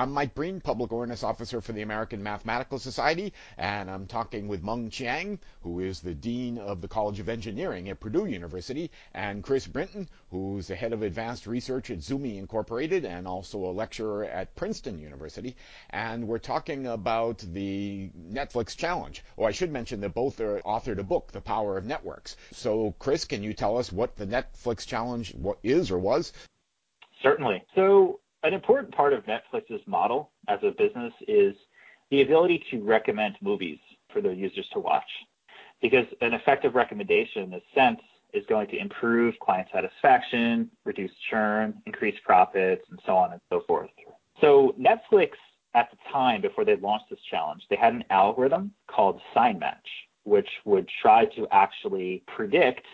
I'm Mike Breen, Public Awareness Officer for the American Mathematical Society, and I'm talking with Meng Chiang, who is the Dean of the College of Engineering at Purdue University, and Chris Brinton, who's the Head of Advanced Research at Zoomi Incorporated and also a lecturer at Princeton University. And we're talking about the Netflix Challenge. Oh, I should mention that both are authored a book, The Power of Networks. So, Chris, can you tell us what the Netflix Challenge is or was? Certainly. So, an important part of Netflix's model as a business is the ability to recommend movies for their users to watch, because an effective recommendation in this sense is going to improve client satisfaction, reduce churn, increase profits, and so on and so forth. So Netflix, at the time before they launched this challenge, they had an algorithm called SignMatch, which would try to actually predict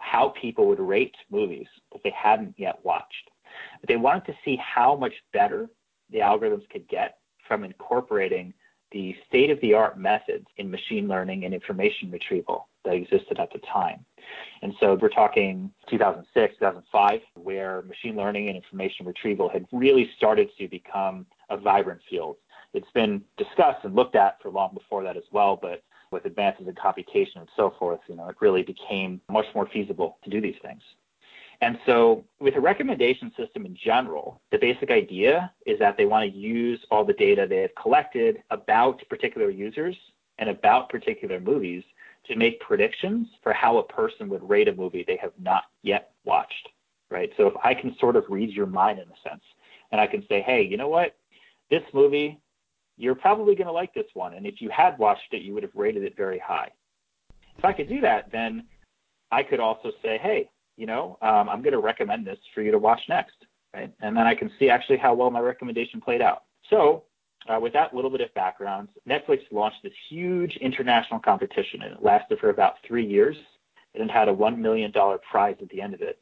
how people would rate movies that they hadn't yet watched. They wanted to see how much better the algorithms could get from incorporating the state-of-the-art methods in machine learning and information retrieval that existed at the time. And so we're talking 2006, 2005, where machine learning and information retrieval had really started to become a vibrant field. It's been discussed and looked at for long before that as well, but with advances in computation and so forth, it really became much more feasible to do these things. And so with a recommendation system in general, the basic idea is that they want to use all the data they have collected about particular users and about particular movies to make predictions for how a person would rate a movie they have not yet watched, right? So if I can sort of read your mind in a sense, and I can say, hey, you know what? This movie, you're probably going to like this one. And if you had watched it, you would have rated it very high. If I could do that, then I could also say, hey, I'm going to recommend this for you to watch next, right? And then I can see actually how well my recommendation played out. So with that little bit of background, Netflix launched this huge international competition, and it lasted for about 3 years, and it had a $1 million prize at the end of it.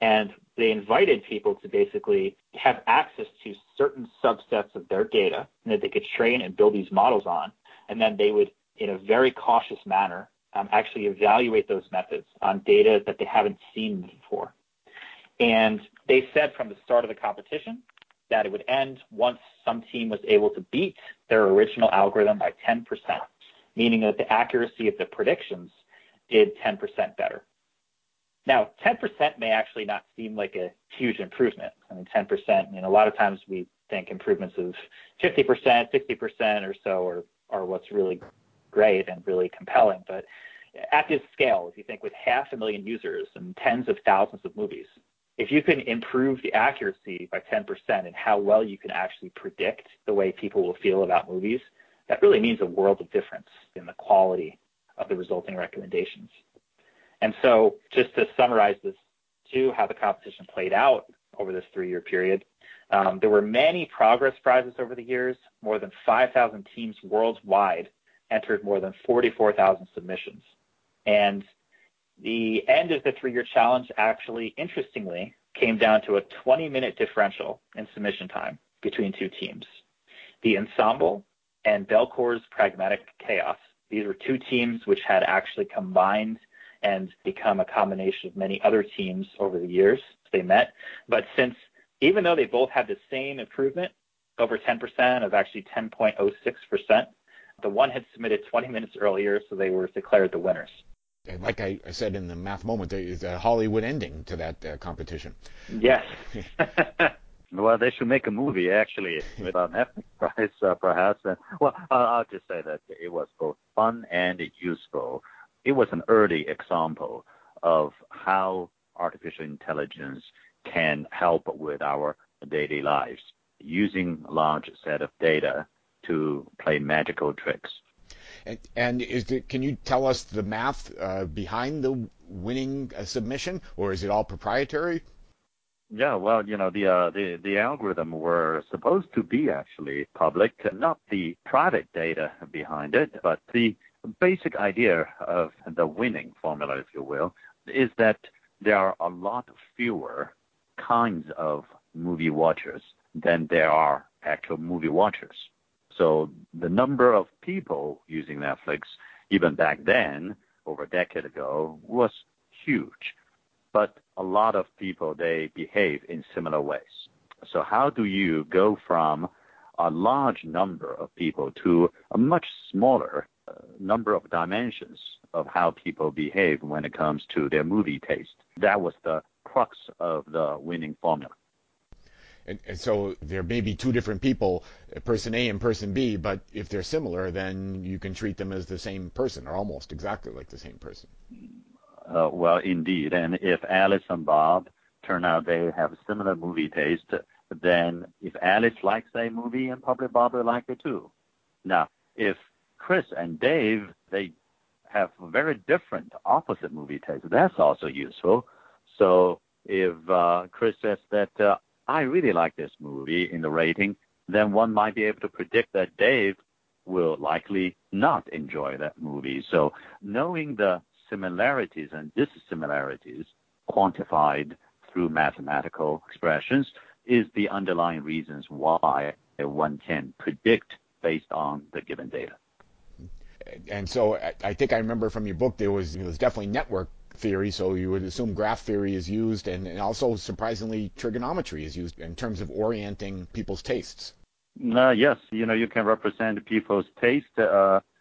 And they invited people to basically have access to certain subsets of their data that they could train and build these models on, and then they would, in a very cautious manner, actually evaluate those methods on data that they haven't seen before. And they said from the start of the competition that it would end once some team was able to beat their original algorithm by 10%, meaning that the accuracy of the predictions did 10% better. Now, 10% may actually not seem like a huge improvement. I mean, 10%, a lot of times we think improvements of 50%, 60% or so are what's really great and really compelling, but at this scale, if you think with 500,000 users and tens of thousands of movies, if you can improve the accuracy by 10% and how well you can actually predict the way people will feel about movies, that really means a world of difference in the quality of the resulting recommendations. And so just to summarize this too, how the competition played out over this 3-year period, there were many progress prizes over the years. More than 5,000 teams worldwide entered more than 44,000 submissions. And the end of the 3-year challenge actually, interestingly, came down to a 20-minute differential in submission time between two teams. The Ensemble and Belcore's Pragmatic Chaos. These were two teams which had actually combined and become a combination of many other teams over the years they met. But since, even though they both had the same improvement, over 10% of actually 10.06%, the one had submitted 20 minutes earlier, so they were declared the winners. And like I said in the math moment, there is a Hollywood ending to that competition. Yes. Well, they should make a movie, actually, with an Netflix prize, perhaps. I'll just say that it was both fun and useful. It was an early example of how artificial intelligence can help with our daily lives, using a large set of data to play magical tricks. And can you tell us the math behind the winning submission, or is it all proprietary? Yeah, well, the algorithm were supposed to be actually public, not the private data behind it, but the basic idea of the winning formula, if you will, is that there are a lot fewer kinds of movie watchers than there are actual movie watchers. So the number of people using Netflix, even back then, over a decade ago, was huge. But a lot of people, they behave in similar ways. So how do you go from a large number of people to a much smaller number of dimensions of how people behave when it comes to their movie taste. That was the crux of the winning formula. And so there may be two different people, person A and person B, but if they're similar, then you can treat them as the same person or almost exactly like the same person. Well, indeed. And if Alice and Bob turn out they have similar movie taste, then if Alice likes a movie, and probably Bob will like it too. Now, if Chris and Dave, they have very different opposite movie tastes, that's also useful. So if Chris says that I really like this movie in the rating, then one might be able to predict that Dave will likely not enjoy that movie. So knowing the similarities and dissimilarities quantified through mathematical expressions is the underlying reasons why one can predict based on the given data. And so I think I remember from your book there was definitely network theory, so you would assume graph theory is used, and also surprisingly trigonometry is used in terms of orienting people's tastes. Yes, you can represent people's taste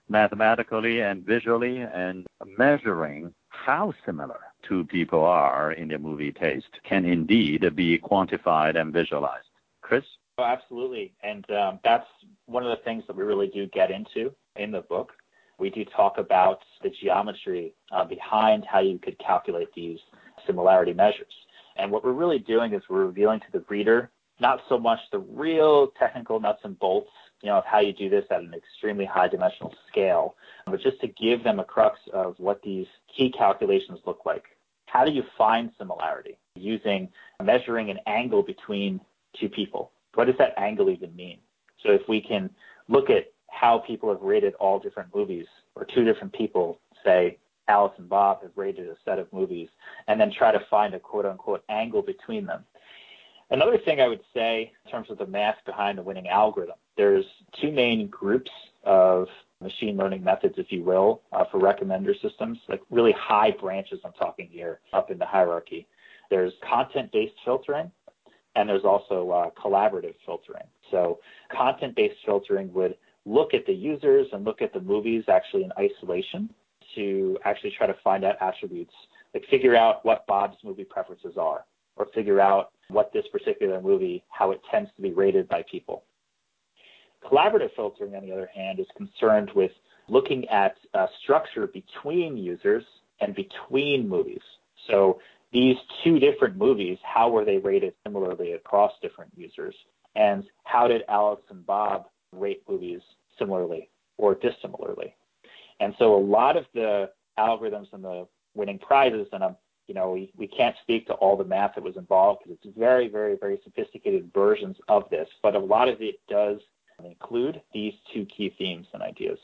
mathematically and visually, and measuring how similar two people are in their movie taste can indeed be quantified and visualized. Chris? Oh, absolutely, and that's one of the things that we really do get into in the book. We do talk about the geometry behind how you could calculate these similarity measures. And what we're really doing is we're revealing to the reader not so much the real technical nuts and bolts, of how you do this at an extremely high dimensional scale, but just to give them a crux of what these key calculations look like. How do you find similarity using measuring an angle between two people? What does that angle even mean? So if we can look at how people have rated all different movies, or two different people, say Alice and Bob, have rated a set of movies, and then try to find a quote-unquote angle between them. Another thing I would say in terms of the math behind the winning algorithm, there's two main groups of machine learning methods, if you will, for recommender systems, like really high branches I'm talking here up in the hierarchy. There's content-based filtering, and there's also collaborative filtering. So content-based filtering would look at the users and look at the movies actually in isolation to actually try to find out attributes, like figure out what Bob's movie preferences are, or figure out what this particular movie, how it tends to be rated by people. Collaborative filtering, on the other hand, is concerned with looking at structure between users and between movies. So these two different movies, how were they rated similarly across different users? And how did Alice and Bob rate movies similarly or dissimilarly? And so a lot of the algorithms and the winning prizes, and we can't speak to all the math that was involved because it's very, very, very sophisticated versions of this, but a lot of it does include these two key themes and ideas.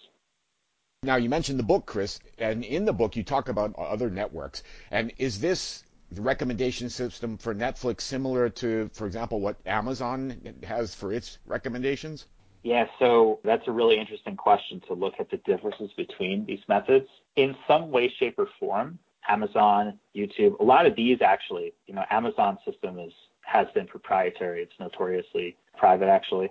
Now, you mentioned the book, Chris, and in the book you talk about other networks. And is this the recommendation system for Netflix similar to, for example, what Amazon has for its recommendations? Yeah, so that's a really interesting question, to look at the differences between these methods. In some way, shape, or form, Amazon, YouTube, a lot of these actually, Amazon's system has been proprietary. It's notoriously private, actually.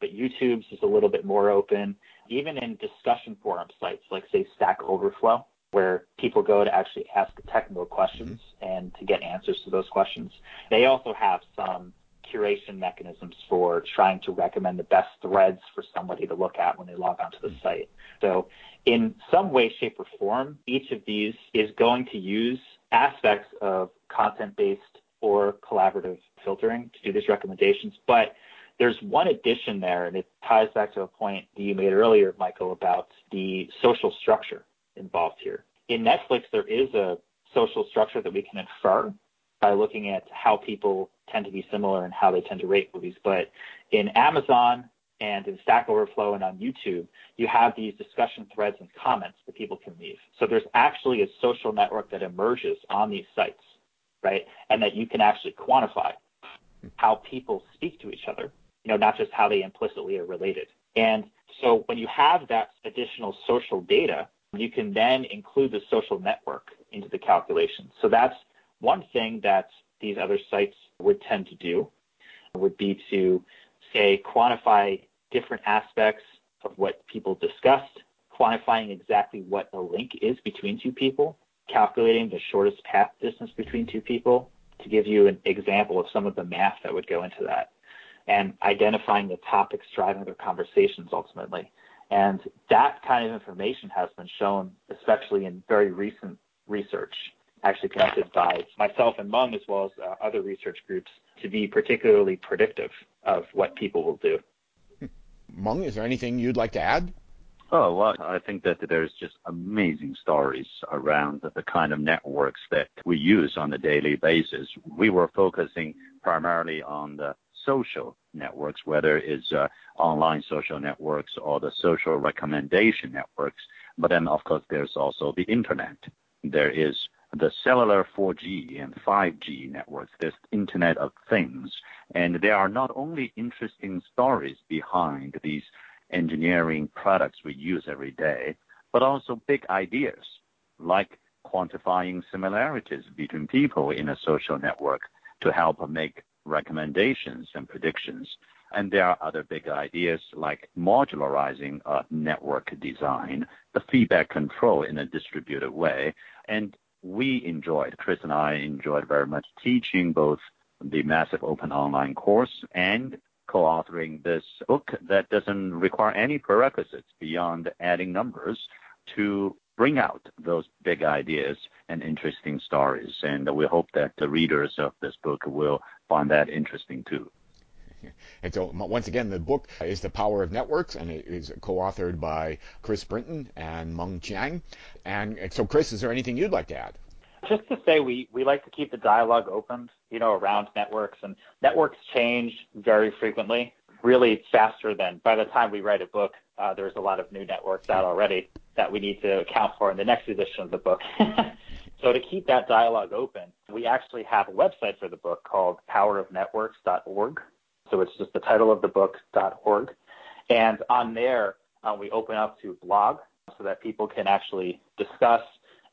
But YouTube's is a little bit more open, even in discussion forum sites like, say, Stack Overflow, where people go to actually ask technical questions and to get answers to those questions. They also have some curation mechanisms for trying to recommend the best threads for somebody to look at when they log onto the site. So in some way, shape, or form, each of these is going to use aspects of content-based or collaborative filtering to do these recommendations. But there's one addition there, and it ties back to a point that you made earlier, Michael, about the social structure involved here. In Netflix, there is a social structure that we can infer by looking at how people tend to be similar and how they tend to rate movies. But in Amazon and in Stack Overflow and on YouTube, you have these discussion threads and comments that people can leave. So there's actually a social network that emerges on these sites, right? And that you can actually quantify how people speak to each other, not just how they implicitly are related. And so when you have that additional social data, you can then include the social network into the calculation. So that's one thing that these other sites would tend to do, would be to, say, quantify different aspects of what people discussed, quantifying exactly what a link is between two people, calculating the shortest path distance between two people, to give you an example of some of the math that would go into that, and identifying the topics driving their conversations ultimately. And that kind of information has been shown, especially in very recent research, actually conducted by myself and Meng, as well as other research groups, to be particularly predictive of what people will do. Meng, is there anything you'd like to add? Oh, well, I think that there's just amazing stories around the kind of networks that we use on a daily basis. We were focusing primarily on the social networks, whether it's online social networks or the social recommendation networks. But then, of course, there's also the internet. There is the cellular 4G and 5G networks. There's Internet of Things. And there are not only interesting stories behind these engineering products we use every day, but also big ideas like quantifying similarities between people in a social network to help make recommendations and predictions. And there are other big ideas like modularizing a network design, the feedback control in a distributed way. And we enjoyed, Chris and I enjoyed very much teaching both the massive open online course and co-authoring this book that doesn't require any prerequisites beyond adding numbers to bring out those big ideas and interesting stories. And we hope that the readers of this book will find that interesting too. And so, once again, the book is The Power of Networks, and it is co-authored by Chris Brinton and Meng Chiang. And so, Chris, is there anything you'd like to add? Just to say, we like to keep the dialogue open, around networks, and networks change very frequently, really faster than by the time we write a book. There's a lot of new networks out already that we need to account for in the next edition of the book. So to keep that dialogue open, we actually have a website for the book called powerofnetworks.org. So it's just the title of the book.org. And on there, we open up to blog so that people can actually discuss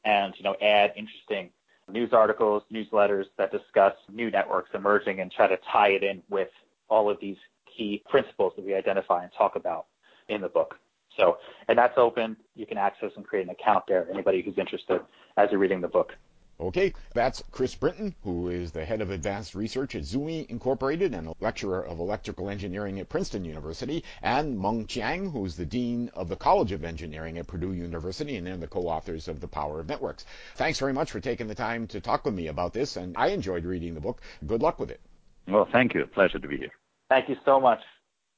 and add interesting news articles, newsletters that discuss new networks emerging and try to tie it in with all of these key principles that we identify and talk about in the book. So, and that's open. You can access and create an account there, anybody who's interested, as you're reading the book. Okay, that's Chris Brinton, who is the head of advanced research at Zoomi Incorporated and a lecturer of electrical engineering at Princeton University, and Meng Chiang, who's the dean of the College of Engineering at Purdue University, and they're the co-authors of The Power of Networks. Thanks very much for taking the time to talk with me about this, and I enjoyed reading the book. Good luck with it. Well, thank you. Pleasure to be here. Thank you so much.